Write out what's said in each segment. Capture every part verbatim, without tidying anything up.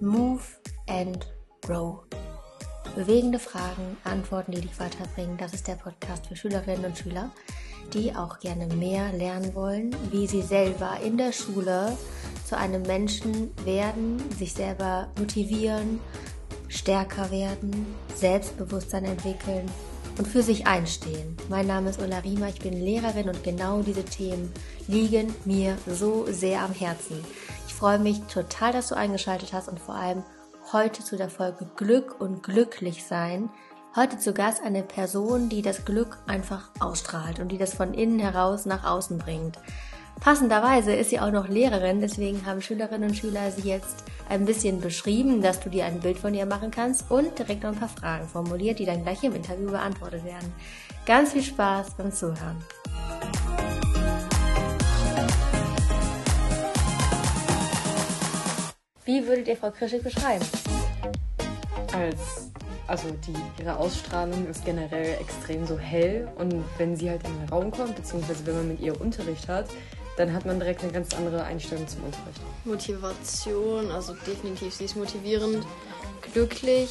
Move and Grow. Bewegende Fragen, Antworten, die dich weiterbringen. Das ist der Podcast für Schülerinnen und Schüler, die auch gerne mehr lernen wollen, wie sie selber in der Schule zu einem Menschen werden, sich selber motivieren, stärker werden, Selbstbewusstsein entwickeln und für sich einstehen. Mein Name ist Ulla Riema, ich bin Lehrerin und genau diese Themen liegen mir so sehr am Herzen. Ich freue mich total, dass du eingeschaltet hast und vor allem heute zu der Folge Glück und glücklich sein. Heute zu Gast eine Person, die das Glück einfach ausstrahlt und die das von innen heraus nach außen bringt. Passenderweise ist sie auch noch Lehrerin, deswegen haben Schülerinnen und Schüler sie jetzt ein bisschen beschrieben, dass du dir ein Bild von ihr machen kannst und direkt noch ein paar Fragen formuliert, die dann gleich im Interview beantwortet werden. Ganz viel Spaß beim Zuhören. Wie würdet ihr Frau Krischik beschreiben? Als Also die, ihre Ausstrahlung ist generell extrem so hell und wenn sie halt in den Raum kommt, beziehungsweise wenn man mit ihr Unterricht hat, dann hat man direkt eine ganz andere Einstellung zum Unterricht. Motivation, also definitiv, sie ist motivierend, glücklich,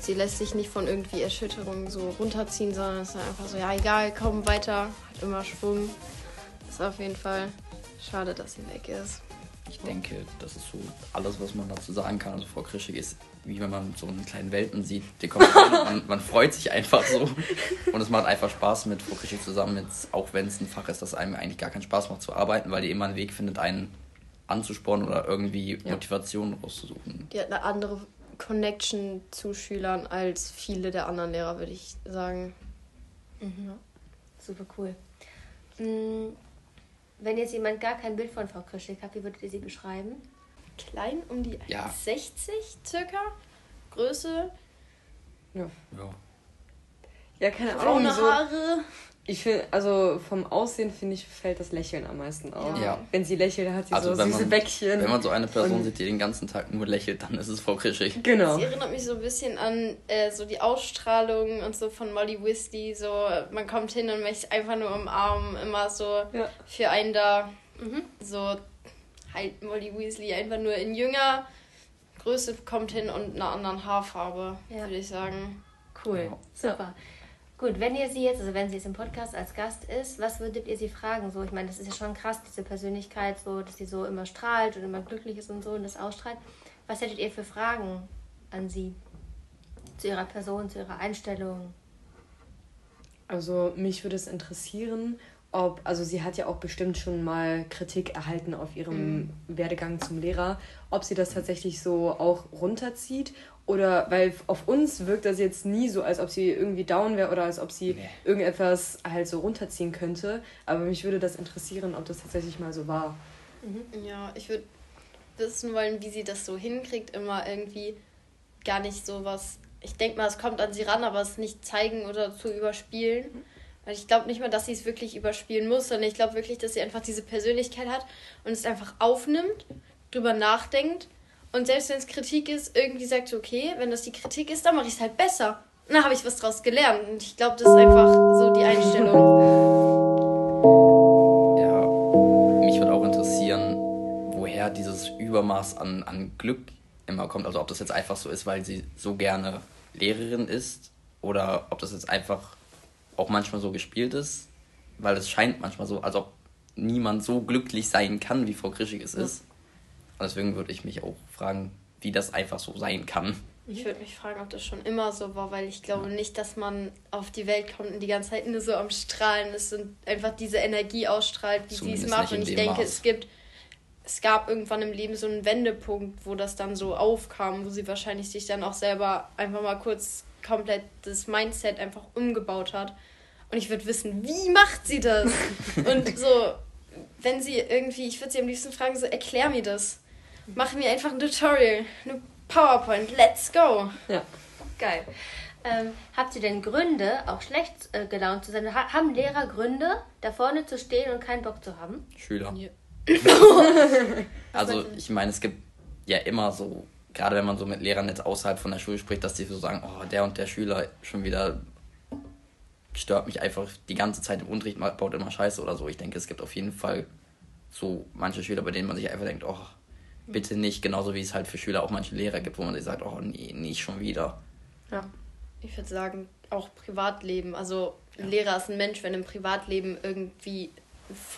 sie lässt sich nicht von irgendwie Erschütterungen so runterziehen, sondern es ist einfach so, ja egal, komm weiter, hat immer Schwung. Ist auf jeden Fall schade, dass sie weg ist. Ich denke, das ist so alles, was man dazu sagen kann. Also Frau Krischik ist, wie wenn man so einen kleinen Welpen sieht, der kommt an, man, man freut sich einfach so. Und es macht einfach Spaß mit Frau Krischik zusammen, jetzt, auch wenn es ein Fach ist, das einem eigentlich gar keinen Spaß macht zu arbeiten, weil die immer einen Weg findet, einen anzuspornen oder irgendwie ja. Motivation rauszusuchen. Die hat eine andere Connection zu Schülern als viele der anderen Lehrer, würde ich sagen. Mhm. Super cool. Mhm. Wenn jetzt jemand gar kein Bild von Frau Krischik hat, wie würdet ihr sie beschreiben? Klein, um die eins Komma sechzig ja. circa, Größe. Ja. Ja, ja keine Ahnung. Braune Haare. So, ich finde, also vom Aussehen, finde ich, fällt das Lächeln am meisten auf. Ja. Wenn sie lächelt, dann hat sie also so süße man, Bäckchen. Wenn man so eine Person und sieht, die den ganzen Tag nur lächelt, dann ist es Frau Krischik. Genau. Sie erinnert mich so ein bisschen an äh, so die Ausstrahlung und so von Molly Weasley. So, man kommt hin und möchte einfach nur umarmen, immer so ja. für einen da. Mhm. So halt Molly Weasley einfach nur in jünger Größe kommt hin und einer anderen Haarfarbe, ja. würde ich sagen. Cool, wow. Super. Gut, wenn ihr sie jetzt, also wenn sie jetzt im Podcast als Gast ist, was würdet ihr sie fragen? So, ich meine, das ist ja schon krass, diese Persönlichkeit, so, dass sie so immer strahlt und immer glücklich ist und so und das ausstrahlt. Was hättet ihr für Fragen an sie? Zu ihrer Person, zu ihrer Einstellung? Also mich würde es interessieren, ob, also sie hat ja auch bestimmt schon mal Kritik erhalten auf ihrem mm. Werdegang zum Lehrer, ob sie das tatsächlich so auch runterzieht. Oder, weil auf uns wirkt das jetzt nie so, als ob sie irgendwie down wäre oder als ob sie nee. irgendetwas halt so runterziehen könnte. Aber mich würde das interessieren, ob das tatsächlich mal so war. Mhm. Ja, ich würde wissen wollen, wie sie das so hinkriegt, immer irgendwie gar nicht so was... Ich denke mal, es kommt an sie ran, aber es nicht zeigen oder zu überspielen. Mhm. Weil ich glaube nicht mal, dass sie es wirklich überspielen muss, sondern ich glaube wirklich, dass sie einfach diese Persönlichkeit hat und es einfach aufnimmt, drüber nachdenkt. Und selbst wenn es Kritik ist, irgendwie sagt sie, okay, wenn das die Kritik ist, dann mache ich es halt besser. Na, habe ich was draus gelernt. Und ich glaube, das ist einfach so die Einstellung. Ja, mich würde auch interessieren, woher dieses Übermaß an, an Glück immer kommt. Also ob das jetzt einfach so ist, weil sie so gerne Lehrerin ist oder ob das jetzt einfach auch manchmal so gespielt ist. Weil es scheint manchmal so, als ob niemand so glücklich sein kann, wie Frau Krischik es ja. ist. Deswegen würde ich mich auch fragen, wie das einfach so sein kann. Ich würde mich fragen, ob das schon immer so war, weil ich glaube ja. nicht, dass man auf die Welt kommt und die ganze Zeit nur so am Strahlen ist und einfach diese Energie ausstrahlt, wie sie es macht. Und ich denke, Maß. es gibt, es gab irgendwann im Leben so einen Wendepunkt, wo das dann so aufkam, wo sie wahrscheinlich sich dann auch selber einfach mal kurz komplett das Mindset einfach umgebaut hat. Und ich würde wissen, wie macht sie das? Und so, wenn sie irgendwie, ich würde sie am liebsten fragen, so erklär mir das. Mach mir einfach ein Tutorial, eine PowerPoint, let's go. Ja, geil. Ähm, habt ihr denn Gründe, auch schlecht äh, gelaunt zu sein? Ha- haben Lehrer Gründe, da vorne zu stehen und keinen Bock zu haben? Schüler. Ja. Also ich meine, es gibt ja immer so, gerade wenn man so mit Lehrern jetzt außerhalb von der Schule spricht, dass die so sagen, oh, der und der Schüler schon wieder stört mich einfach die ganze Zeit im Unterricht, baut immer Scheiße oder so. Ich denke, es gibt auf jeden Fall so manche Schüler, bei denen man sich einfach denkt, oh, bitte nicht. Genauso wie es halt für Schüler auch manche Lehrer gibt, wo man sich sagt, oh, nee, nicht schon wieder. Ja, ich würde sagen, auch Privatleben. Also ein ja. Lehrer ist ein Mensch, wenn im Privatleben irgendwie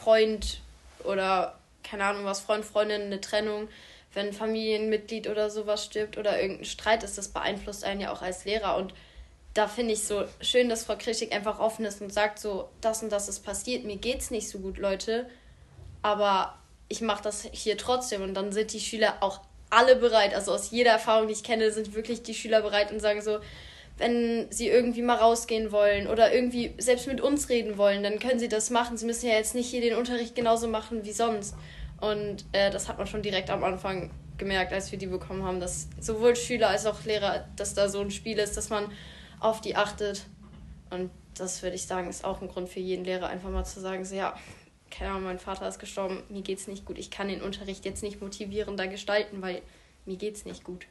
Freund oder, keine Ahnung was, Freund, Freundin, eine Trennung, wenn ein Familienmitglied oder sowas stirbt oder irgendein Streit ist, das beeinflusst einen ja auch als Lehrer. Und da finde ich so schön, dass Frau Krischik einfach offen ist und sagt so, das und das ist passiert, mir geht's nicht so gut, Leute, aber ich mache das hier trotzdem. Und dann sind die Schüler auch alle bereit, also aus jeder Erfahrung, die ich kenne, sind wirklich die Schüler bereit und sagen so, wenn sie irgendwie mal rausgehen wollen oder irgendwie selbst mit uns reden wollen, dann können sie das machen. Sie müssen ja jetzt nicht hier den Unterricht genauso machen wie sonst. Und äh, das hat man schon direkt am Anfang gemerkt, als wir die bekommen haben, dass sowohl Schüler als auch Lehrer, dass da so ein Spiel ist, dass man auf die achtet. Und das, würde ich sagen, ist auch ein Grund für jeden Lehrer, einfach mal zu sagen, so ja, keine Ahnung, mein Vater ist gestorben, mir geht's nicht gut. Ich kann den Unterricht jetzt nicht motivierender gestalten, weil mir geht's nicht gut.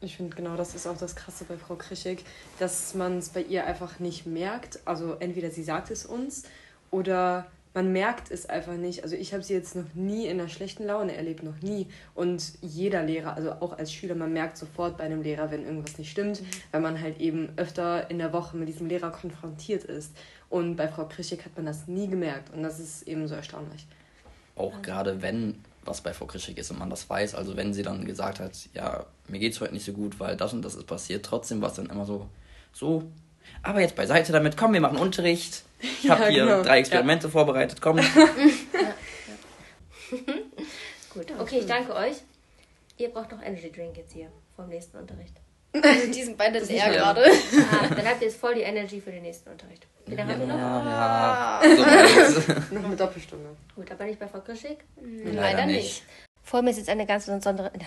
Ich finde genau, das ist auch das Krasse bei Frau Krischik, dass man es bei ihr einfach nicht merkt. Also entweder sie sagt es uns oder man merkt es einfach nicht. Also ich habe sie jetzt noch nie in einer schlechten Laune erlebt, noch nie. Und jeder Lehrer, also auch als Schüler, man merkt sofort bei einem Lehrer, wenn irgendwas nicht stimmt, weil man halt eben öfter in der Woche mit diesem Lehrer konfrontiert ist. Und bei Frau Krischik hat man das nie gemerkt. Und das ist eben so erstaunlich. Auch gerade wenn was bei Frau Krischik ist und man das weiß. Also wenn sie dann gesagt hat, ja, mir geht's heute nicht so gut, weil das und das ist passiert, trotzdem war es dann immer so, so, aber jetzt beiseite damit, komm, wir machen Unterricht. Ich ja, habe hier genau. drei Experimente ja. vorbereitet, komm. ja, ja. Gut, okay, ich danke euch. Ihr braucht noch Energy Drink jetzt hier vom nächsten Unterricht. Also die sind beide leer gerade. Ah, dann habt ihr jetzt voll die Energy für den nächsten Unterricht. Wie lange ja, habt ihr noch? Ja, ja. So noch eine Doppelstunde. Gut, aber nicht bei Frau Krischik? Leider, Leider nicht. nicht. Vor mir sitzt eine ganz besondere... Ja,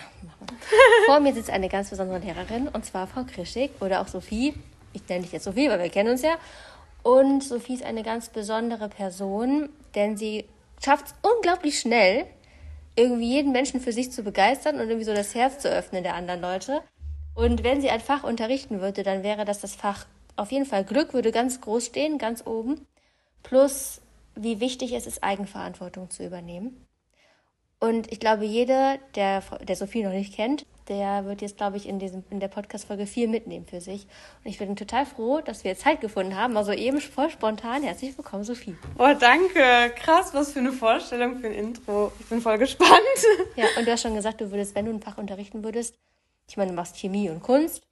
Vor mir sitzt eine ganz besondere Lehrerin, und zwar Frau Krischik oder auch Sophie. Ich nenne dich jetzt Sophie, weil wir kennen uns ja. Und Sophie ist eine ganz besondere Person, denn sie schafft es unglaublich schnell, irgendwie jeden Menschen für sich zu begeistern und irgendwie so das Herz zu öffnen der anderen Leute. Und wenn sie ein Fach unterrichten würde, dann wäre das das Fach auf jeden Fall Glück, würde ganz groß stehen, ganz oben. Plus, wie wichtig es ist, Eigenverantwortung zu übernehmen. Und ich glaube, jeder, der, der Sophie noch nicht kennt, der wird jetzt, glaube ich, in, diesem, in der Podcast-Folge viel mitnehmen für sich. Und ich bin total froh, dass wir jetzt Zeit gefunden haben. Also eben voll spontan. Herzlich willkommen, Sophie. Oh, danke. Krass, was für eine Vorstellung, für ein Intro. Ich bin voll gespannt. Ja, und du hast schon gesagt, du würdest, wenn du ein Fach unterrichten würdest, ich meine, du machst Chemie und Kunst,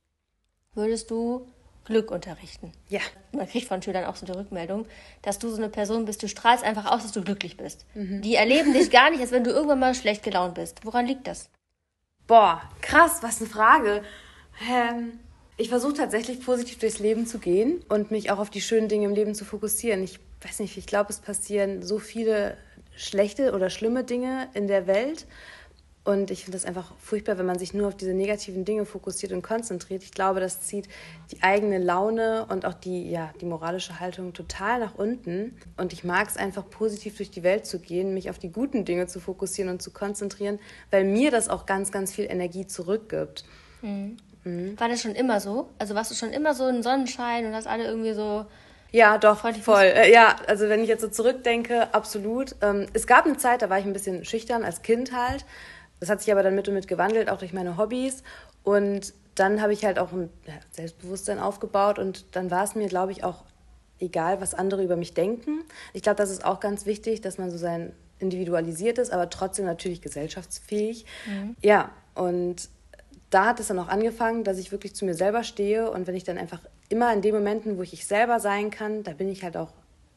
würdest du Glück unterrichten. Ja. Man kriegt von Schülern auch so eine Rückmeldung, dass du so eine Person bist, du strahlst einfach aus, dass du glücklich bist. Mhm. Die erleben dich gar nicht, als wenn du irgendwann mal schlecht gelaunt bist. Woran liegt das? Boah, krass, was eine Frage. Ähm, ich versuche tatsächlich positiv durchs Leben zu gehen und mich auch auf die schönen Dinge im Leben zu fokussieren. Ich weiß nicht, ich glaube, es passieren so viele schlechte oder schlimme Dinge in der Welt. Und ich finde das einfach furchtbar, wenn man sich nur auf diese negativen Dinge fokussiert und konzentriert. Ich glaube, das zieht die eigene Laune und auch die, ja, die moralische Haltung total nach unten. Und ich mag es einfach, positiv durch die Welt zu gehen, mich auf die guten Dinge zu fokussieren und zu konzentrieren, weil mir das auch ganz, ganz viel Energie zurückgibt. Mhm. Mhm. War das schon immer so? Also warst du schon immer so ein Sonnenschein und hast alle irgendwie so... Ja, doch, voll. Ja, also wenn ich jetzt so zurückdenke, absolut. Es gab eine Zeit, da war ich ein bisschen schüchtern, als Kind halt. Das hat sich aber dann mit und mit gewandelt, auch durch meine Hobbys. Und dann habe ich halt auch ein Selbstbewusstsein aufgebaut. Und dann war es mir, glaube ich, auch egal, was andere über mich denken. Ich glaube, das ist auch ganz wichtig, dass man so sein individualisiert ist, aber trotzdem natürlich gesellschaftsfähig. Mhm. Ja, und da hat es dann auch angefangen, dass ich wirklich zu mir selber stehe. Und wenn ich dann einfach immer in den Momenten, wo ich ich selber sein kann, da bin ich halt auch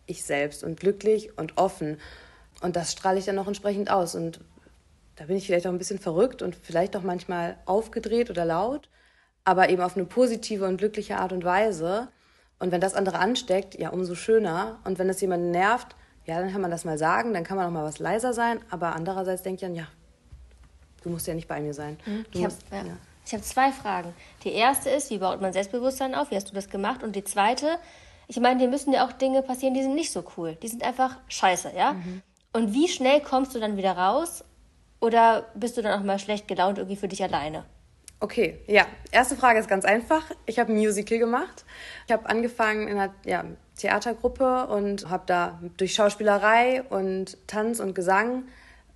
ich selbst und glücklich und offen. Und das strahle ich dann auch entsprechend aus. Und da bin ich vielleicht auch ein bisschen verrückt und vielleicht auch manchmal aufgedreht oder laut, aber eben auf eine positive und glückliche Art und Weise. Und wenn das andere ansteckt, ja, umso schöner. Und wenn das jemanden nervt, ja, dann kann man das mal sagen, dann kann man auch mal was leiser sein. Aber andererseits denke ich dann, ja, du musst ja nicht bei mir sein. Du ich habe ja. ja. hab zwei Fragen. Die erste ist, wie baut man Selbstbewusstsein auf? Wie hast du das gemacht? Und die zweite, ich meine, dir müssen ja auch Dinge passieren, die sind nicht so cool. Die sind einfach scheiße, ja? Mhm. Und wie schnell kommst du dann wieder raus? Oder bist du dann auch mal schlecht gelaunt irgendwie für dich alleine? Okay, ja. Erste Frage ist ganz einfach. Ich habe ein Musical gemacht. Ich habe angefangen in einer ja, Theatergruppe und habe da durch Schauspielerei und Tanz und Gesang,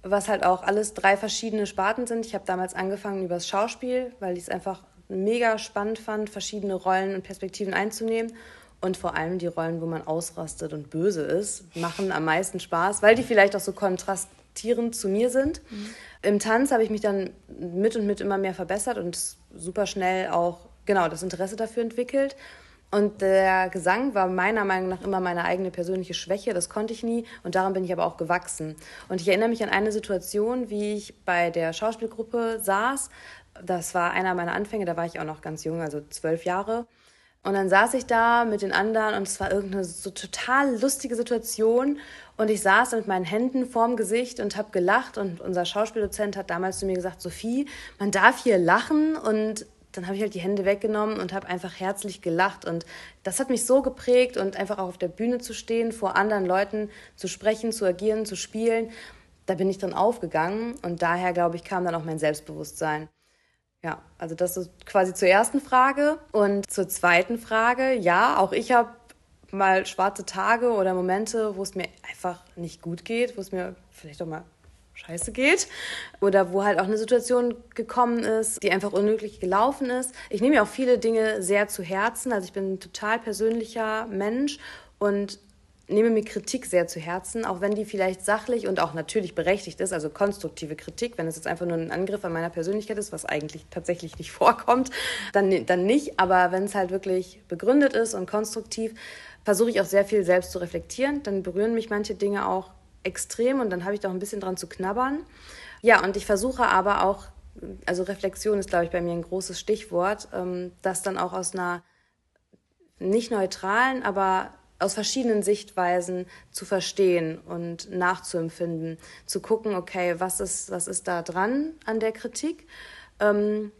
was halt auch alles drei verschiedene Sparten sind. Ich habe damals angefangen über das Schauspiel, weil ich es einfach mega spannend fand, verschiedene Rollen und Perspektiven einzunehmen. Und vor allem die Rollen, wo man ausrastet und böse ist, machen am meisten Spaß, weil die vielleicht auch so kontrastierend zu mir sind. Mhm. Im Tanz habe ich mich dann mit und mit immer mehr verbessert und super schnell auch genau das Interesse dafür entwickelt. Und der Gesang war meiner Meinung nach immer meine eigene persönliche Schwäche, das konnte ich nie und daran bin ich aber auch gewachsen. Und ich erinnere mich an eine Situation, wie ich bei der Schauspielgruppe saß, das war einer meiner Anfänge, da war ich auch noch ganz jung, also zwölf Jahre. Und dann saß ich da mit den anderen und es war irgendeine so total lustige Situation und ich saß mit meinen Händen vorm Gesicht und habe gelacht und unser Schauspieldozent hat damals zu mir gesagt, Sophie, man darf hier lachen und dann habe ich halt die Hände weggenommen und habe einfach herzlich gelacht und das hat mich so geprägt und einfach auch auf der Bühne zu stehen, vor anderen Leuten zu sprechen, zu agieren, zu spielen, da bin ich dann aufgegangen und daher, glaube ich, kam dann auch mein Selbstbewusstsein. Ja, also das ist quasi zur ersten Frage. Und zur zweiten Frage, ja, auch ich habe mal schwarze Tage oder Momente, wo es mir einfach nicht gut geht, wo es mir vielleicht auch mal scheiße geht oder wo halt auch eine Situation gekommen ist, die einfach unglücklich gelaufen ist. Ich nehme mir auch viele Dinge sehr zu Herzen, also ich bin ein total persönlicher Mensch und nehme mir Kritik sehr zu Herzen, auch wenn die vielleicht sachlich und auch natürlich berechtigt ist, also konstruktive Kritik, wenn es jetzt einfach nur ein Angriff an meiner Persönlichkeit ist, was eigentlich tatsächlich nicht vorkommt, dann, dann nicht, aber wenn es halt wirklich begründet ist und konstruktiv, versuche ich auch sehr viel selbst zu reflektieren, dann berühren mich manche Dinge auch extrem und dann habe ich da auch ein bisschen dran zu knabbern. Ja, und ich versuche aber auch, also Reflexion ist, glaube ich, bei mir ein großes Stichwort, das dann auch aus einer nicht neutralen, aber aus verschiedenen Sichtweisen zu verstehen und nachzuempfinden, zu gucken, okay, was ist, was ist da dran an der Kritik ähm,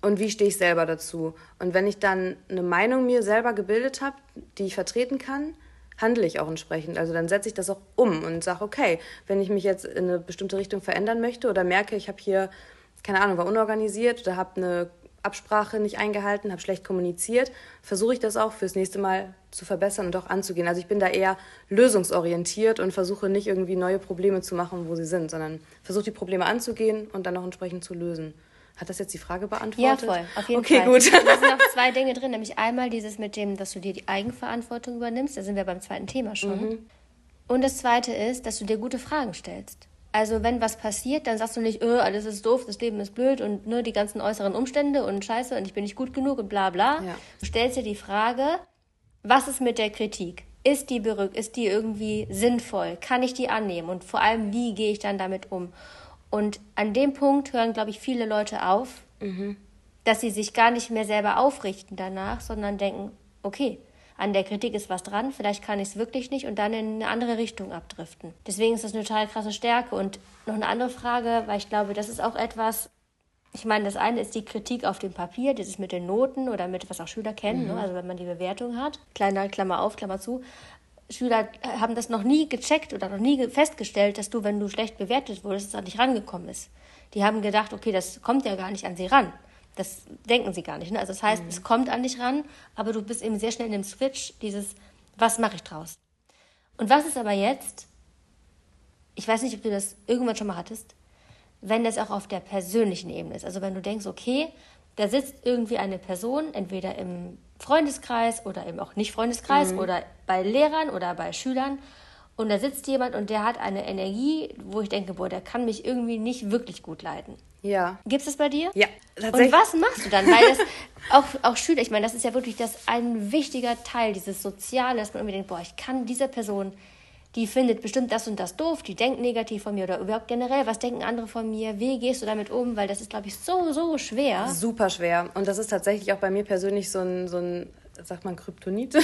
und wie stehe ich selber dazu. Und wenn ich dann eine Meinung mir selber gebildet habe, die ich vertreten kann, handle ich auch entsprechend. Also dann setze ich das auch um und sage, okay, wenn ich mich jetzt in eine bestimmte Richtung verändern möchte oder merke, ich habe hier, keine Ahnung, war unorganisiert oder habe eine Absprache nicht eingehalten, habe schlecht kommuniziert, versuche ich das auch fürs nächste Mal zu verbessern und auch anzugehen. Also ich bin da eher lösungsorientiert und versuche nicht irgendwie neue Probleme zu machen, wo sie sind, sondern versuche die Probleme anzugehen und dann auch entsprechend zu lösen. Hat das jetzt die Frage beantwortet? Ja, voll, auf jeden okay, Fall. Okay, gut. Da sind noch zwei Dinge drin, nämlich einmal dieses mit dem, dass du dir die Eigenverantwortung übernimmst, da sind wir beim zweiten Thema schon. Mhm. Und das zweite ist, dass du dir gute Fragen stellst. Also wenn was passiert, dann sagst du nicht, öh, alles ist doof, das Leben ist blöd und ne, die ganzen äußeren Umstände und Scheiße und ich bin nicht gut genug und bla bla. Ja. Du stellst dir die Frage, was ist mit der Kritik? Ist die berück, ist die irgendwie sinnvoll? Kann ich die annehmen? Und vor allem, wie gehe ich dann damit um? Und an dem Punkt hören, glaube ich, viele Leute auf, mhm. dass sie sich gar nicht mehr selber aufrichten danach, sondern denken, okay, an der Kritik ist was dran, vielleicht kann ich es wirklich nicht und dann in eine andere Richtung abdriften. Deswegen ist das eine total krasse Stärke. Und noch eine andere Frage, weil ich glaube, das ist auch etwas, ich meine, das eine ist die Kritik auf dem Papier, dieses mit den Noten oder mit, was auch Schüler kennen, mhm. ne? Also wenn man die Bewertung hat, kleiner Klammer auf, Klammer zu, Schüler haben das noch nie gecheckt oder noch nie festgestellt, dass du, wenn du schlecht bewertet wurdest, es an dich rangekommen ist. Die haben gedacht, okay, das kommt ja gar nicht an sie ran. Das denken sie gar nicht. Ne? Also das heißt, mhm. es kommt an dich ran, aber du bist eben sehr schnell in dem Switch, dieses, was mache ich draus? Und was ist aber jetzt, ich weiß nicht, ob du das irgendwann schon mal hattest, wenn das auch auf der persönlichen Ebene ist. Also wenn du denkst, okay, da sitzt irgendwie eine Person, entweder im Freundeskreis oder eben auch nicht Freundeskreis mhm. oder bei Lehrern oder bei Schülern und da sitzt jemand und der hat eine Energie, wo ich denke, boah, der kann mich irgendwie nicht wirklich gut leiten. Ja. Gibt es das bei dir? Ja, tatsächlich. Und was machst du dann? Weil das auch, auch Schüler, ich meine, das ist ja wirklich das ein wichtiger Teil, dieses Soziale, dass man irgendwie denkt, boah, ich kann dieser Person, die findet bestimmt das und das doof, die denkt negativ von mir oder überhaupt generell, was denken andere von mir, wie gehst du damit um? Weil das ist, glaube ich, so, so schwer. Super schwer. Und das ist tatsächlich auch bei mir persönlich so ein, so ein sagt man Kryptonit?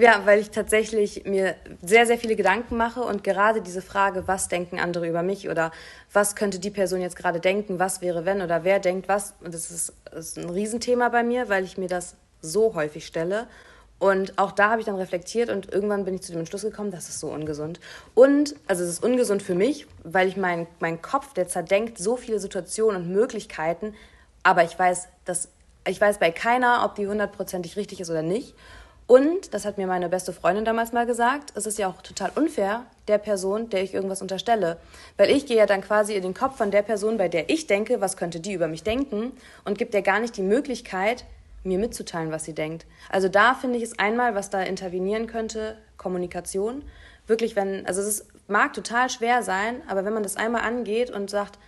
Ja, weil ich tatsächlich mir sehr, sehr viele Gedanken mache und gerade diese Frage, was denken andere über mich oder was könnte die Person jetzt gerade denken, was wäre wenn oder wer denkt was, und das ist, das ist ein Riesenthema bei mir, weil ich mir das so häufig stelle. Und auch da habe ich dann reflektiert und irgendwann bin ich zu dem Entschluss gekommen, das ist so ungesund. Und, also es ist ungesund für mich, weil ich mein, mein Kopf, der zerdenkt so viele Situationen und Möglichkeiten Aber ich weiß, dass, ich weiß bei keiner, ob die hundertprozentig richtig ist oder nicht. Und, das hat mir meine beste Freundin damals mal gesagt, es ist ja auch total unfair der Person, der ich irgendwas unterstelle. Weil ich gehe ja dann quasi in den Kopf von der Person, bei der ich denke, was könnte die über mich denken, und gebe der gar nicht die Möglichkeit, mir mitzuteilen, was sie denkt. Also da finde ich es einmal, was da intervenieren könnte, Kommunikation. Wirklich, wenn, also es ist, mag total schwer sein, aber wenn man das einmal angeht und sagt,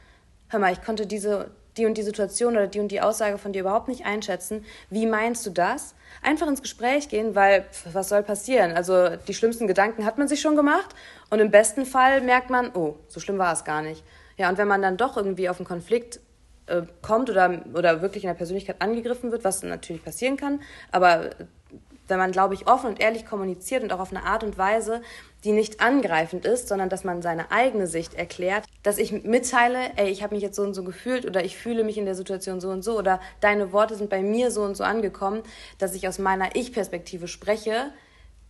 hör mal, ich konnte diese... die und die Situation oder die und die Aussage von dir überhaupt nicht einschätzen. Wie meinst du das? Einfach ins Gespräch gehen, weil pf, was soll passieren? Also die schlimmsten Gedanken hat man sich schon gemacht und im besten Fall merkt man, oh, so schlimm war es gar nicht. Ja, und wenn man dann doch irgendwie auf einen Konflikt äh, kommt oder, oder wirklich in der Persönlichkeit angegriffen wird, was natürlich passieren kann, aber wenn man, glaube ich, offen und ehrlich kommuniziert und auch auf eine Art und Weise, die nicht angreifend ist, sondern dass man seine eigene Sicht erklärt, dass ich mitteile, ey, ich habe mich jetzt so und so gefühlt oder ich fühle mich in der Situation so und so oder deine Worte sind bei mir so und so angekommen, dass ich aus meiner Ich-Perspektive spreche,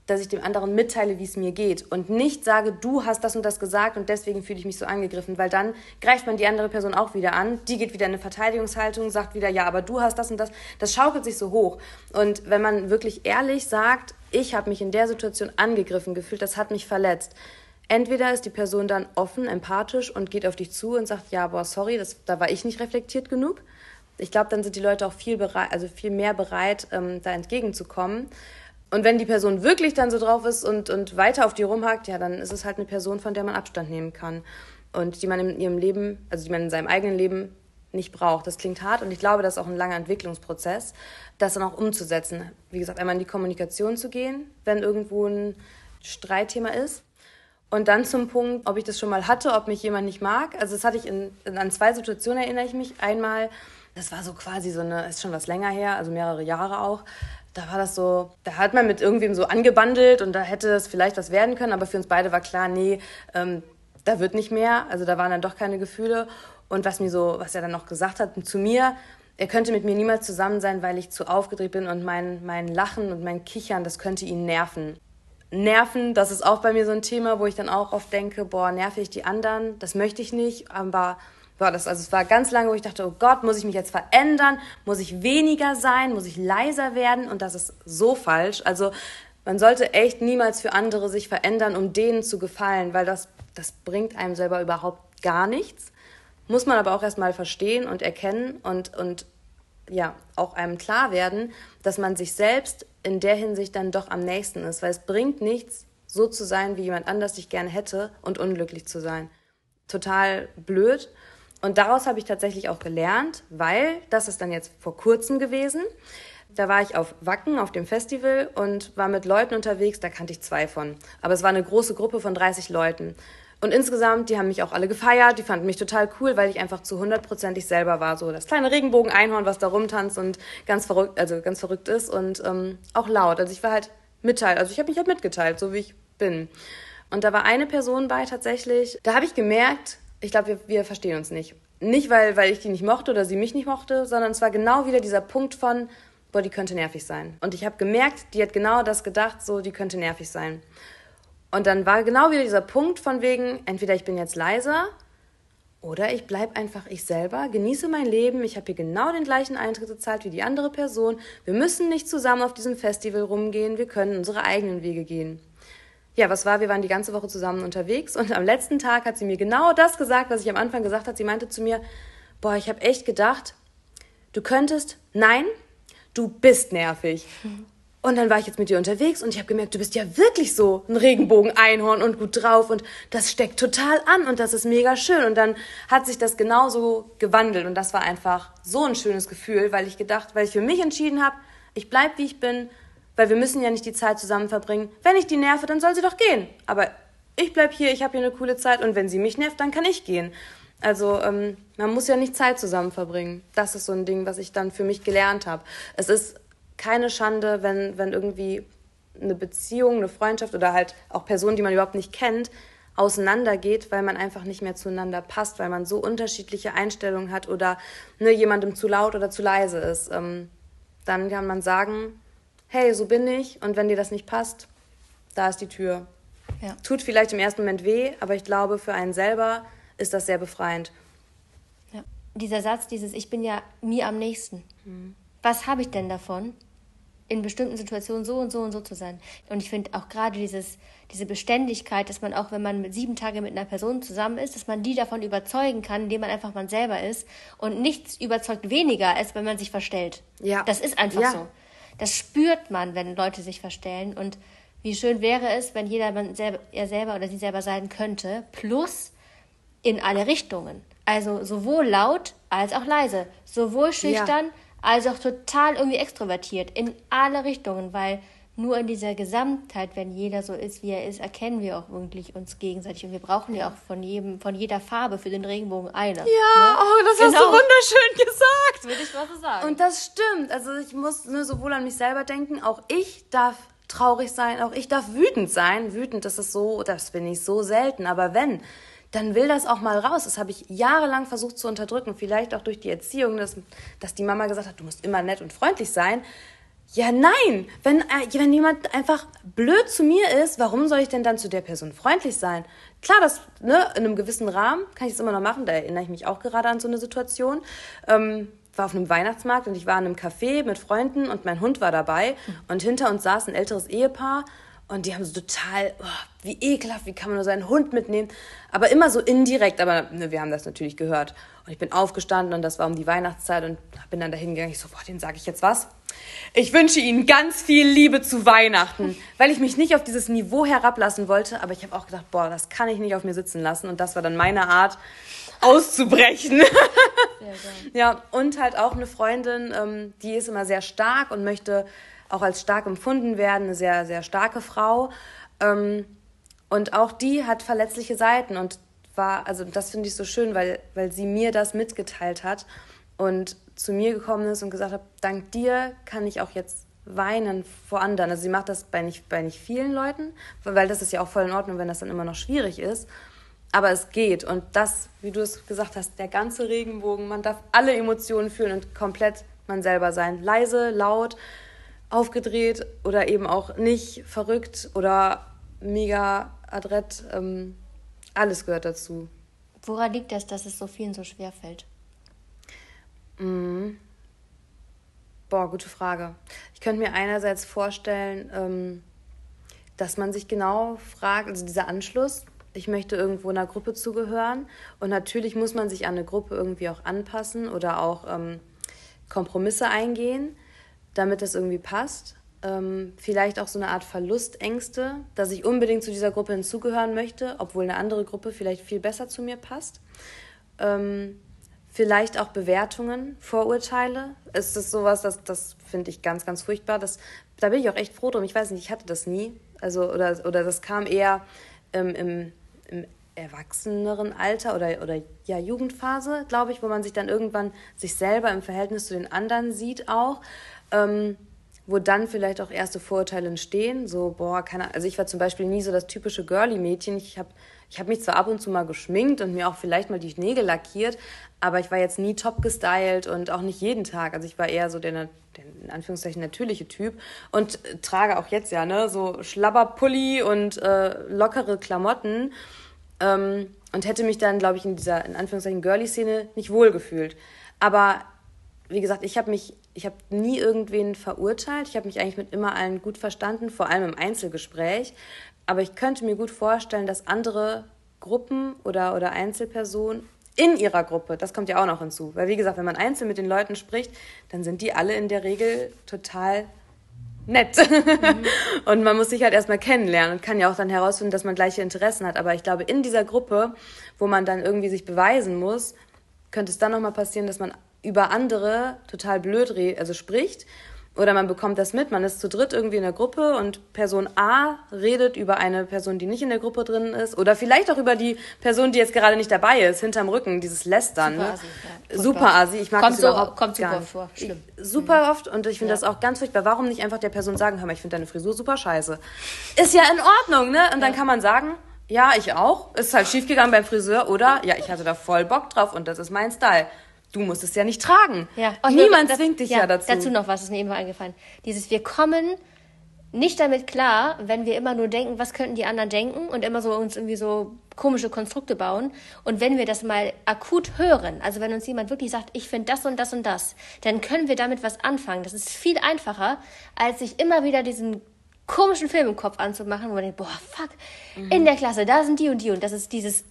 dass ich dem anderen mitteile, wie es mir geht und nicht sage, du hast das und das gesagt und deswegen fühle ich mich so angegriffen, weil dann greift man die andere Person auch wieder an, die geht wieder in eine Verteidigungshaltung, sagt wieder, ja, aber du hast das und das, das schaukelt sich so hoch. Und wenn man wirklich ehrlich sagt, ich habe mich in der Situation angegriffen gefühlt, das hat mich verletzt. Entweder ist die Person dann offen, empathisch und geht auf dich zu und sagt, ja, boah, sorry, das, da war ich nicht reflektiert genug. Ich glaube, dann sind die Leute auch viel bereit, also viel mehr bereit, ähm, da entgegenzukommen. Und wenn die Person wirklich dann so drauf ist und, und weiter auf die rumhakt, ja, dann ist es halt eine Person, von der man Abstand nehmen kann und die man in ihrem Leben, also die man in seinem eigenen Leben nicht braucht. Das klingt hart und ich glaube, das ist auch ein langer Entwicklungsprozess, das dann auch umzusetzen. Wie gesagt, einmal in die Kommunikation zu gehen, wenn irgendwo ein Streitthema ist. Und dann zum Punkt, ob ich das schon mal hatte, ob mich jemand nicht mag. Also das hatte ich in, in an zwei Situationen, erinnere ich mich. Einmal, das war so quasi so eine, ist schon was länger her, also mehrere Jahre auch. Da war das so, da hat man mit irgendwem so angebandelt und da hätte es vielleicht was werden können, aber für uns beide war klar, nee, ähm, da wird nicht mehr, also da waren dann doch keine Gefühle. Und was mir so, was er dann noch gesagt hat zu mir, er könnte mit mir niemals zusammen sein, weil ich zu aufgedreht bin und mein, mein Lachen und mein Kichern, das könnte ihn nerven. Nerven, das ist auch bei mir so ein Thema, wo ich dann auch oft denke, boah, nerve ich die anderen, das möchte ich nicht, aber... War das, also es war ganz lange, wo ich dachte, oh Gott, muss ich mich jetzt verändern? Muss ich weniger sein? Muss ich leiser werden? Und das ist so falsch. Also man sollte echt niemals für andere sich verändern, um denen zu gefallen, weil das, das bringt einem selber überhaupt gar nichts. Muss man aber auch erstmal verstehen und erkennen und, und ja, auch einem klar werden, dass man sich selbst in der Hinsicht dann doch am nächsten ist, weil es bringt nichts, so zu sein, wie jemand anders dich gerne hätte und unglücklich zu sein. Total blöd. Und daraus habe ich tatsächlich auch gelernt, weil, das ist dann jetzt vor kurzem gewesen, da war ich auf Wacken, auf dem Festival und war mit Leuten unterwegs, da kannte ich zwei von. Aber es war eine große Gruppe von dreißig Leuten. Und insgesamt, die haben mich auch alle gefeiert, die fanden mich total cool, weil ich einfach zu hundertprozentig selber war. So das kleine Regenbogen-Einhorn, was da rumtanzt und ganz verrückt, also ganz verrückt ist und ähm, auch laut. Also ich war halt mitteilt, also ich habe mich halt mitgeteilt, so wie ich bin. Und da war eine Person bei tatsächlich, da habe ich gemerkt, ich glaube, wir, wir verstehen uns nicht. Nicht, weil, weil ich die nicht mochte oder sie mich nicht mochte, sondern es war genau wieder dieser Punkt von, boah, die könnte nervig sein. Und ich habe gemerkt, die hat genau das gedacht, so, die könnte nervig sein. Und dann war genau wieder dieser Punkt von wegen, entweder ich bin jetzt leiser oder ich bleibe einfach ich selber, genieße mein Leben, ich habe hier genau den gleichen Eintritt gezahlt wie die andere Person, wir müssen nicht zusammen auf diesem Festival rumgehen, wir können unsere eigenen Wege gehen. Ja, was war, wir waren die ganze Woche zusammen unterwegs und am letzten Tag hat sie mir genau das gesagt, was ich am Anfang gesagt hat. Sie meinte zu mir, boah, ich habe echt gedacht, du könntest, nein, du bist nervig. Mhm. Und dann war ich jetzt mit dir unterwegs und ich habe gemerkt, du bist ja wirklich so ein Regenbogen-Einhorn und gut drauf und das steckt total an und das ist mega schön. Und dann hat sich das genauso gewandelt und das war einfach so ein schönes Gefühl, weil ich gedacht, weil ich für mich entschieden habe, ich bleib wie ich bin, weil wir müssen ja nicht die Zeit zusammen verbringen. Wenn ich die nerve, dann soll sie doch gehen. Aber ich bleib hier, ich habe hier eine coole Zeit und wenn sie mich nervt, dann kann ich gehen. Also ähm, man muss ja nicht Zeit zusammen verbringen. Das ist so ein Ding, was ich dann für mich gelernt habe. Es ist keine Schande, wenn, wenn irgendwie eine Beziehung, eine Freundschaft oder halt auch Personen, die man überhaupt nicht kennt, auseinandergeht, weil man einfach nicht mehr zueinander passt, weil man so unterschiedliche Einstellungen hat oder ne, jemandem zu laut oder zu leise ist. Ähm, dann kann man sagen... hey, so bin ich und wenn dir das nicht passt, da ist die Tür. Ja. Tut vielleicht im ersten Moment weh, aber ich glaube, für einen selber ist das sehr befreiend. Ja. dieser Satz, dieses ich bin ja mir am nächsten. Mhm. Was habe ich denn davon, in bestimmten Situationen so und so und so zu sein? Und ich finde auch gerade dieses diese Beständigkeit, dass man auch, wenn man mit sieben Tage mit einer Person zusammen ist, dass man die davon überzeugen kann, indem man einfach man selber ist. Und nichts überzeugt weniger, als wenn man sich verstellt. Ja. Das ist einfach ja. so. Das spürt man, wenn Leute sich verstellen. Und wie schön wäre es, wenn jeder man selber, er selber oder sie selber sein könnte, plus in alle Richtungen. Also sowohl laut als auch leise, sowohl schüchtern ja. als auch total irgendwie extrovertiert, in alle Richtungen, weil nur in dieser Gesamtheit, wenn jeder so ist, wie er ist, erkennen wir auch wirklich uns gegenseitig. Und wir brauchen ja auch von jedem, von jeder Farbe für den Regenbogen eine. Ja, ne? oh, das genau. hast du wunderschön gesagt. Würde ich mal so sagen. Und das stimmt. Also ich muss nur sowohl an mich selber denken, auch ich darf traurig sein, auch ich darf wütend sein. Wütend, das ist so, das bin ich so selten. Aber wenn, dann will das auch mal raus. Das habe ich jahrelang versucht zu unterdrücken. Vielleicht auch durch die Erziehung, dass, dass die Mama gesagt hat, du musst immer nett und freundlich sein. Ja, nein. Wenn, wenn jemand einfach blöd zu mir ist, warum soll ich denn dann zu der Person freundlich sein? Klar, das ne, in einem gewissen Rahmen kann ich es immer noch machen. Da erinnere ich mich auch gerade an so eine Situation. Ähm, war auf einem Weihnachtsmarkt und ich war in einem Café mit Freunden und mein Hund war dabei. Und hinter uns saß ein älteres Ehepaar. Und die haben so total, oh, wie ekelhaft, wie kann man nur seinen Hund mitnehmen? Aber immer so indirekt, aber ne, wir haben das natürlich gehört. Und ich bin aufgestanden und das war um die Weihnachtszeit und bin dann dahin gegangen. Ich so, boah, denen sage ich jetzt was? Ich wünsche ihnen ganz viel Liebe zu Weihnachten, weil ich mich nicht auf dieses Niveau herablassen wollte. Aber ich habe auch gedacht, boah, das kann ich nicht auf mir sitzen lassen. Und das war dann meine Art, auszubrechen. Ja, und halt auch eine Freundin, die ist immer sehr stark und möchte auch als stark empfunden werden, eine sehr, sehr starke Frau. Und auch die hat verletzliche Seiten und war, also das finde ich so schön, weil, weil sie mir das mitgeteilt hat und zu mir gekommen ist und gesagt hat, dank dir kann ich auch jetzt weinen vor anderen. Also sie macht das bei nicht, bei nicht vielen Leuten, weil das ist ja auch voll in Ordnung, wenn das dann immer noch schwierig ist. Aber es geht und das, wie du es gesagt hast, der ganze Regenbogen, man darf alle Emotionen fühlen und komplett man selber sein. Leise, laut, aufgedreht oder eben auch nicht verrückt oder mega adrett. Ähm, alles gehört dazu. Woran liegt das, dass es so vielen so schwer fällt? Mm. Boah, gute Frage. Ich könnte mir einerseits vorstellen, ähm, dass man sich genau fragt, also dieser Anschluss, ich möchte irgendwo einer Gruppe zugehören und natürlich muss man sich an eine Gruppe irgendwie auch anpassen oder auch ähm, Kompromisse eingehen, damit das irgendwie passt. Ähm, vielleicht auch so eine Art Verlustängste, dass ich unbedingt zu dieser Gruppe hinzugehören möchte, obwohl eine andere Gruppe vielleicht viel besser zu mir passt. Ähm, vielleicht auch Bewertungen, Vorurteile. Ist das sowas, das, das finde ich ganz, ganz furchtbar. Das, da bin ich auch echt froh drum. Ich weiß nicht, ich hatte das nie. Also, oder, oder das kam eher ähm, im, im erwachseneren Alter oder, oder ja, Jugendphase, glaube ich, wo man sich dann irgendwann sich selber im Verhältnis zu den anderen sieht auch. Ähm, wo dann vielleicht auch erste Vorurteile entstehen, so, boah, keine Ahnung, also ich war zum Beispiel nie so das typische Girly-Mädchen, ich habe ich hab mich zwar ab und zu mal geschminkt und mir auch vielleicht mal die Nägel lackiert, aber ich war jetzt nie top gestylt und auch nicht jeden Tag, also ich war eher so der, der in Anführungszeichen natürliche Typ und äh, trage auch jetzt ja, ne, so Schlabberpulli und äh, lockere Klamotten ähm, und hätte mich dann, glaube ich, in dieser, in Anführungszeichen, Girly-Szene nicht wohlgefühlt, aber wie gesagt, ich habe mich Ich habe nie irgendwen verurteilt. Ich habe mich eigentlich mit immer allen gut verstanden, vor allem im Einzelgespräch. Aber ich könnte mir gut vorstellen, dass andere Gruppen oder, oder Einzelpersonen in ihrer Gruppe, das kommt ja auch noch hinzu. Weil wie gesagt, wenn man einzeln mit den Leuten spricht, dann sind die alle in der Regel total nett. Mhm. Und man muss sich halt erstmal kennenlernen und kann ja auch dann herausfinden, dass man gleiche Interessen hat. Aber ich glaube, in dieser Gruppe, wo man dann irgendwie sich beweisen muss, könnte es dann nochmal passieren, dass man über andere total blöd also spricht oder man bekommt das mit, man ist zu dritt irgendwie in der Gruppe und Person A redet über eine Person, die nicht in der Gruppe drin ist oder vielleicht auch über die Person, die jetzt gerade nicht dabei ist, hinterm Rücken, dieses Lästern. Super, ne? Asi, ja. Super Asi, ich mag kommt das so, überhaupt kommt super gar vor, schlimm. Super mhm. oft und ich finde ja. das auch ganz furchtbar, warum nicht einfach der Person sagen, hör mal, ich finde deine Frisur super scheiße. Ist ja in Ordnung, ne? Und ja. dann kann man sagen, ja, ich auch, ist halt schiefgegangen beim Friseur oder ja, ich hatte da voll Bock drauf und das ist mein Style. Du musst es ja nicht tragen. Ja. Niemand das, zwingt dich ja, ja dazu. Dazu noch was, ist mir eben eingefallen. Dieses, wir kommen nicht damit klar, wenn wir immer nur denken, was könnten die anderen denken und immer so uns irgendwie so komische Konstrukte bauen. Und wenn wir das mal akut hören, also wenn uns jemand wirklich sagt, ich finde das und das und das, dann können wir damit was anfangen. Das ist viel einfacher, als sich immer wieder diesen komischen Film im Kopf anzumachen, wo man denkt, boah, fuck, mhm. in der Klasse, da sind die und die. Und das ist dieses,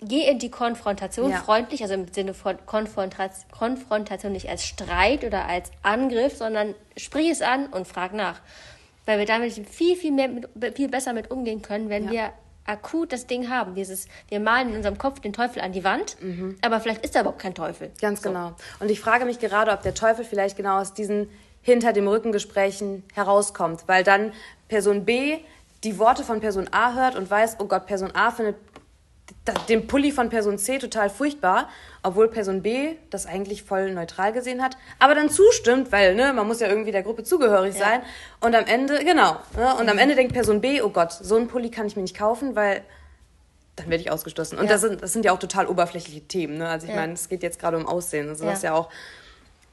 geh in die Konfrontation ja. freundlich, also im Sinne von Konfrontation, Konfrontation nicht als Streit oder als Angriff, sondern sprich es an und frag nach. Weil wir damit viel, viel, mehr mit, viel besser mit umgehen können, wenn ja. wir akut das Ding haben. Dieses, wir malen in unserem Kopf den Teufel an die Wand, mhm. aber vielleicht ist da überhaupt kein Teufel. Ganz so. Genau. Und ich frage mich gerade, ob der Teufel vielleicht genau aus diesen hinter dem Rückengesprächen herauskommt. Weil dann Person B die Worte von Person A hört und weiß, oh Gott, Person A findet den Pulli von Person C total furchtbar, obwohl Person B das eigentlich voll neutral gesehen hat, aber dann zustimmt, weil ne, man muss ja irgendwie der Gruppe zugehörig ja. sein. Und am Ende, genau, ne, und am Ende denkt Person B, oh Gott, so einen Pulli kann ich mir nicht kaufen, weil dann werde ich ausgeschlossen. Und ja. das, sind, das sind ja auch total oberflächliche Themen. Ne? Also ich ja. meine, es geht jetzt gerade um Aussehen, also ja. was ja auch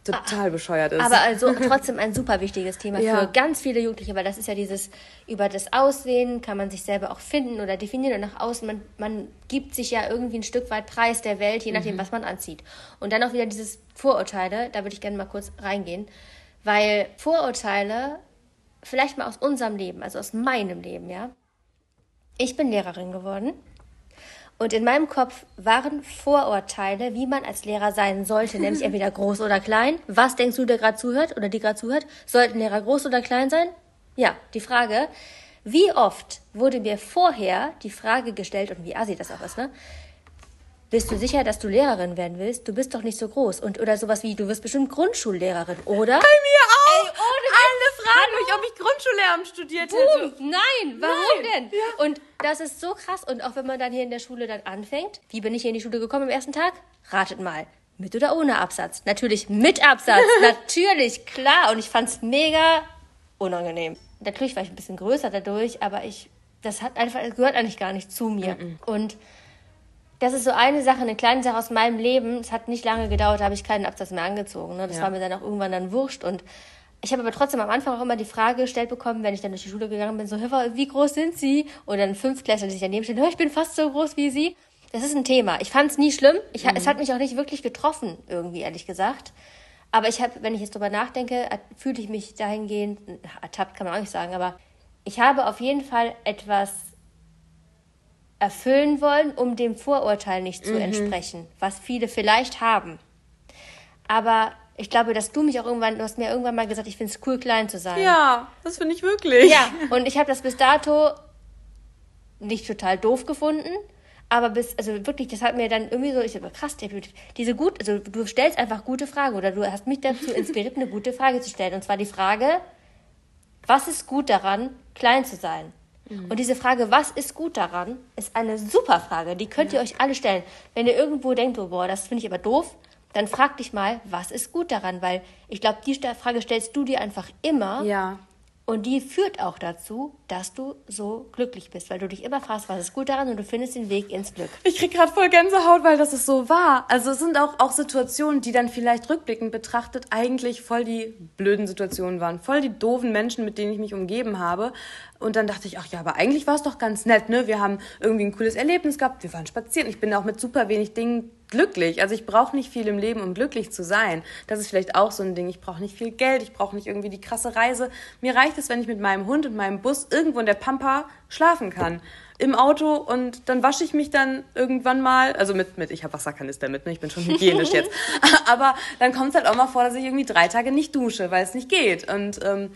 total bescheuert ist. Aber also trotzdem ein super wichtiges Thema ja. für ganz viele Jugendliche, weil das ist ja dieses, über das Aussehen kann man sich selber auch finden oder definieren und nach außen, man, man gibt sich ja irgendwie ein Stück weit Preis der Welt, je nachdem, mhm. was man anzieht. Und dann auch wieder dieses Vorurteile, da würde ich gerne mal kurz reingehen, weil Vorurteile, vielleicht mal aus unserem Leben, also aus meinem Leben, ja. Ich bin Lehrerin geworden. Und in meinem Kopf waren Vorurteile, wie man als Lehrer sein sollte, nämlich entweder groß oder klein. Was denkst du, der gerade zuhört oder die gerade zuhört? Sollten Lehrer groß oder klein sein? Ja, die Frage, wie oft wurde mir vorher die Frage gestellt, und wie assi das auch ist, ne? Bist du sicher, dass du Lehrerin werden willst? Du bist doch nicht so groß. Und, oder sowas wie, du wirst bestimmt Grundschullehrerin, oder? Bei mir auch! Ey, alle fragen mich, ob ich Grundschullehramt studiert hätte. Boom. Nein, warum Nein. denn? Ja. Und das ist so krass. Und auch wenn man dann hier in der Schule dann anfängt, wie bin ich hier in die Schule gekommen am ersten Tag? Ratet mal, mit oder ohne Absatz? Natürlich mit Absatz, natürlich, klar. Und ich fand's mega unangenehm. Natürlich war ich ein bisschen größer dadurch, aber ich, das hat einfach, das gehört eigentlich gar nicht zu mir. Mm-mm. Und das ist so eine Sache, eine kleine Sache aus meinem Leben. Es hat nicht lange gedauert, da habe ich keinen Absatz mehr angezogen. Ne? Das ja. war mir dann auch irgendwann dann wurscht. Und ich habe aber trotzdem am Anfang auch immer die Frage gestellt bekommen, wenn ich dann durch die Schule gegangen bin, so, hör, wie groß sind Sie? Und dann Fünftklässler, die sich daneben stehen, ich bin fast so groß wie Sie. Das ist ein Thema. Ich fand es nie schlimm. Ich, mhm. Es hat mich auch nicht wirklich getroffen, irgendwie, ehrlich gesagt. Aber ich habe, wenn ich jetzt drüber nachdenke, fühle ich mich dahingehend, ertappt kann man auch nicht sagen, aber ich habe auf jeden Fall etwas erfüllen wollen, um dem Vorurteil nicht zu mhm. entsprechen, was viele vielleicht haben. Aber ich glaube, dass du mich auch irgendwann, du hast mir irgendwann mal gesagt, ich finde es cool, klein zu sein. Ja, das finde ich wirklich. Ja, und ich habe das bis dato nicht total doof gefunden, aber bis, also wirklich, das hat mir dann irgendwie so, ich dachte, krass, diese gut, also du stellst einfach gute Fragen oder du hast mich dazu inspiriert, eine gute Frage zu stellen. Und zwar die Frage, was ist gut daran, klein zu sein? Und diese Frage, was ist gut daran, ist eine super Frage. Die könnt ihr ja. euch alle stellen. Wenn ihr irgendwo denkt, oh, boah, das finde ich aber doof, dann frag dich mal, was ist gut daran? Weil ich glaube, die Frage stellst du dir einfach immer. Ja. Und die führt auch dazu, dass du so glücklich bist, weil du dich immer fragst, was ist gut daran und du findest den Weg ins Glück. Ich krieg gerade voll Gänsehaut, weil das ist so wahr. Also es sind auch, auch Situationen, die dann vielleicht rückblickend betrachtet eigentlich voll die blöden Situationen waren, voll die doofen Menschen, mit denen ich mich umgeben habe. Und dann dachte ich, ach ja, aber eigentlich war es doch ganz nett, ne? Wir haben irgendwie ein cooles Erlebnis gehabt, wir waren spazieren. Ich bin auch mit super wenig Dingen glücklich. Also ich brauche nicht viel im Leben, um glücklich zu sein. Das ist vielleicht auch so ein Ding. Ich brauche nicht viel Geld, ich brauche nicht irgendwie die krasse Reise. Mir reicht es, wenn ich mit meinem Hund und meinem Bus irgendwo in der Pampa schlafen kann. Im Auto und dann wasche ich mich dann irgendwann mal. Also mit, mit ich habe Wasserkanister mit, ne? Ich bin schon hygienisch jetzt. Aber dann kommt es halt auch mal vor, dass ich irgendwie drei Tage nicht dusche, weil es nicht geht. Und ähm,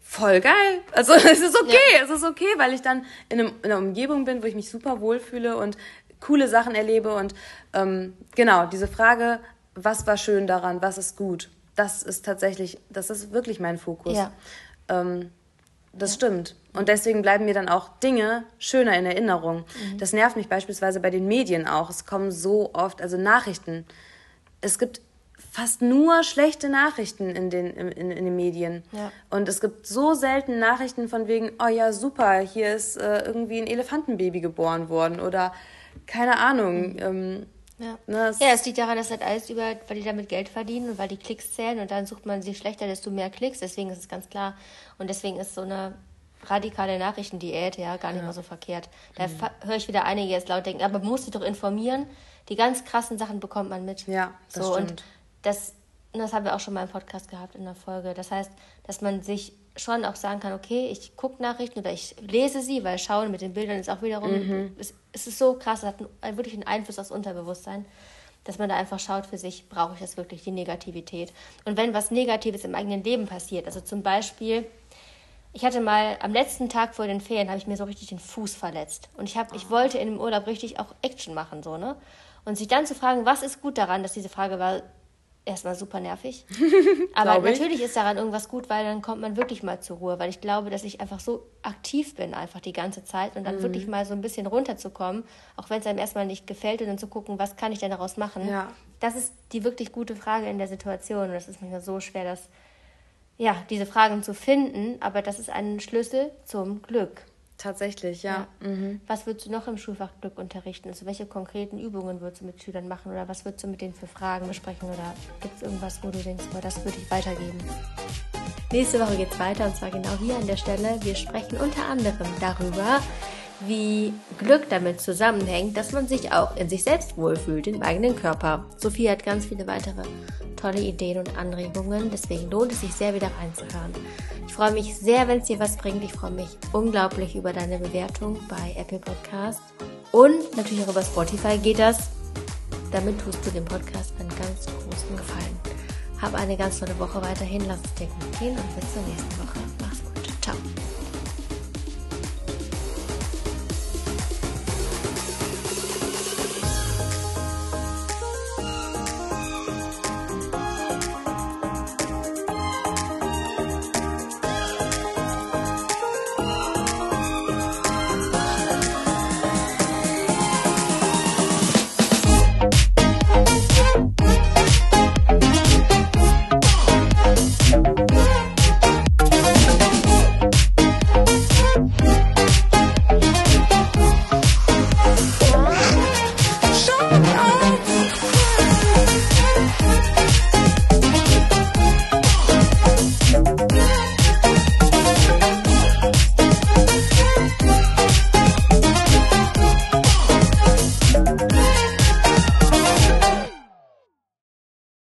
voll geil. Also es ist okay, ja. es ist okay, weil ich dann in, einem, in einer Umgebung bin, wo ich mich super wohlfühle und coole Sachen erlebe und ähm, genau, diese Frage, was war schön daran, was ist gut, das ist tatsächlich, das ist wirklich mein Fokus. Ja. Ähm, das ja. stimmt. Und deswegen bleiben mir dann auch Dinge schöner in Erinnerung. Mhm. Das nervt mich beispielsweise bei den Medien auch. Es kommen so oft, also Nachrichten. Es gibt fast nur schlechte Nachrichten in den, in, in den Medien. Ja. Und es gibt so selten Nachrichten von wegen, oh ja, super, hier ist äh, irgendwie ein Elefantenbaby geboren worden oder keine Ahnung. Ähm, ja. Ne, es ja, es liegt daran, dass das alles über, weil die damit Geld verdienen und weil die Klicks zählen und dann sucht man sie schlechter, desto mehr Klicks. Deswegen ist es ganz klar. Und deswegen ist so eine radikale Nachrichtendiät, ja, gar nicht ja. mal so verkehrt. Da mhm. höre ich wieder einige jetzt laut denken, aber man muss sich doch informieren, die ganz krassen Sachen bekommt man mit. Ja, das so, stimmt. Und das, und das haben wir auch schon mal im Podcast gehabt in der Folge. Das heißt, dass man sich schon auch sagen kann, okay, ich gucke Nachrichten oder ich lese sie, weil schauen mit den Bildern ist auch wiederum, mhm. es, es ist so krass, das hat einen, wirklich einen Einfluss aufs Unterbewusstsein, dass man da einfach schaut für sich, brauche ich das wirklich, die Negativität. Und wenn was Negatives im eigenen Leben passiert, also zum Beispiel, ich hatte mal am letzten Tag vor den Ferien, habe ich mir so richtig den Fuß verletzt. Und ich, hab, oh. ich wollte in dem Urlaub richtig auch Action machen, so, ne? Und sich dann zu fragen, was ist gut daran, dass diese Frage war, erstmal super nervig. Aber natürlich ist daran irgendwas gut, weil dann kommt man wirklich mal zur Ruhe. Weil ich glaube, dass ich einfach so aktiv bin, einfach die ganze Zeit. Und dann mm. wirklich mal so ein bisschen runterzukommen, auch wenn es einem erstmal nicht gefällt. Und dann zu gucken, was kann ich denn daraus machen? Ja. Das ist die wirklich gute Frage in der Situation. Und das ist manchmal so schwer, dass, ja, diese Fragen zu finden. Aber das ist ein Schlüssel zum Glück. Tatsächlich, ja. ja. Mhm. Was würdest du noch im Schulfach Glück unterrichten? Also welche konkreten Übungen würdest du mit Schülern machen oder was würdest du mit denen für Fragen besprechen? Oder gibt es irgendwas, wo du denkst, boah, das würde ich weitergeben? Nächste Woche geht's weiter und zwar genau hier an der Stelle. Wir sprechen unter anderem darüber, wie Glück damit zusammenhängt, dass man sich auch in sich selbst wohlfühlt, im eigenen Körper. Sophie hat ganz viele weitere tolle Ideen und Anregungen, deswegen lohnt es sich sehr, wieder reinzuhören. Ich freue mich sehr, wenn es dir was bringt. Ich freue mich unglaublich über deine Bewertung bei Apple Podcast und natürlich auch über Spotify geht das. Damit tust du dem Podcast einen ganz großen Gefallen. Hab eine ganz tolle Woche weiterhin, lass es dir gut gehen und bis zur nächsten Woche.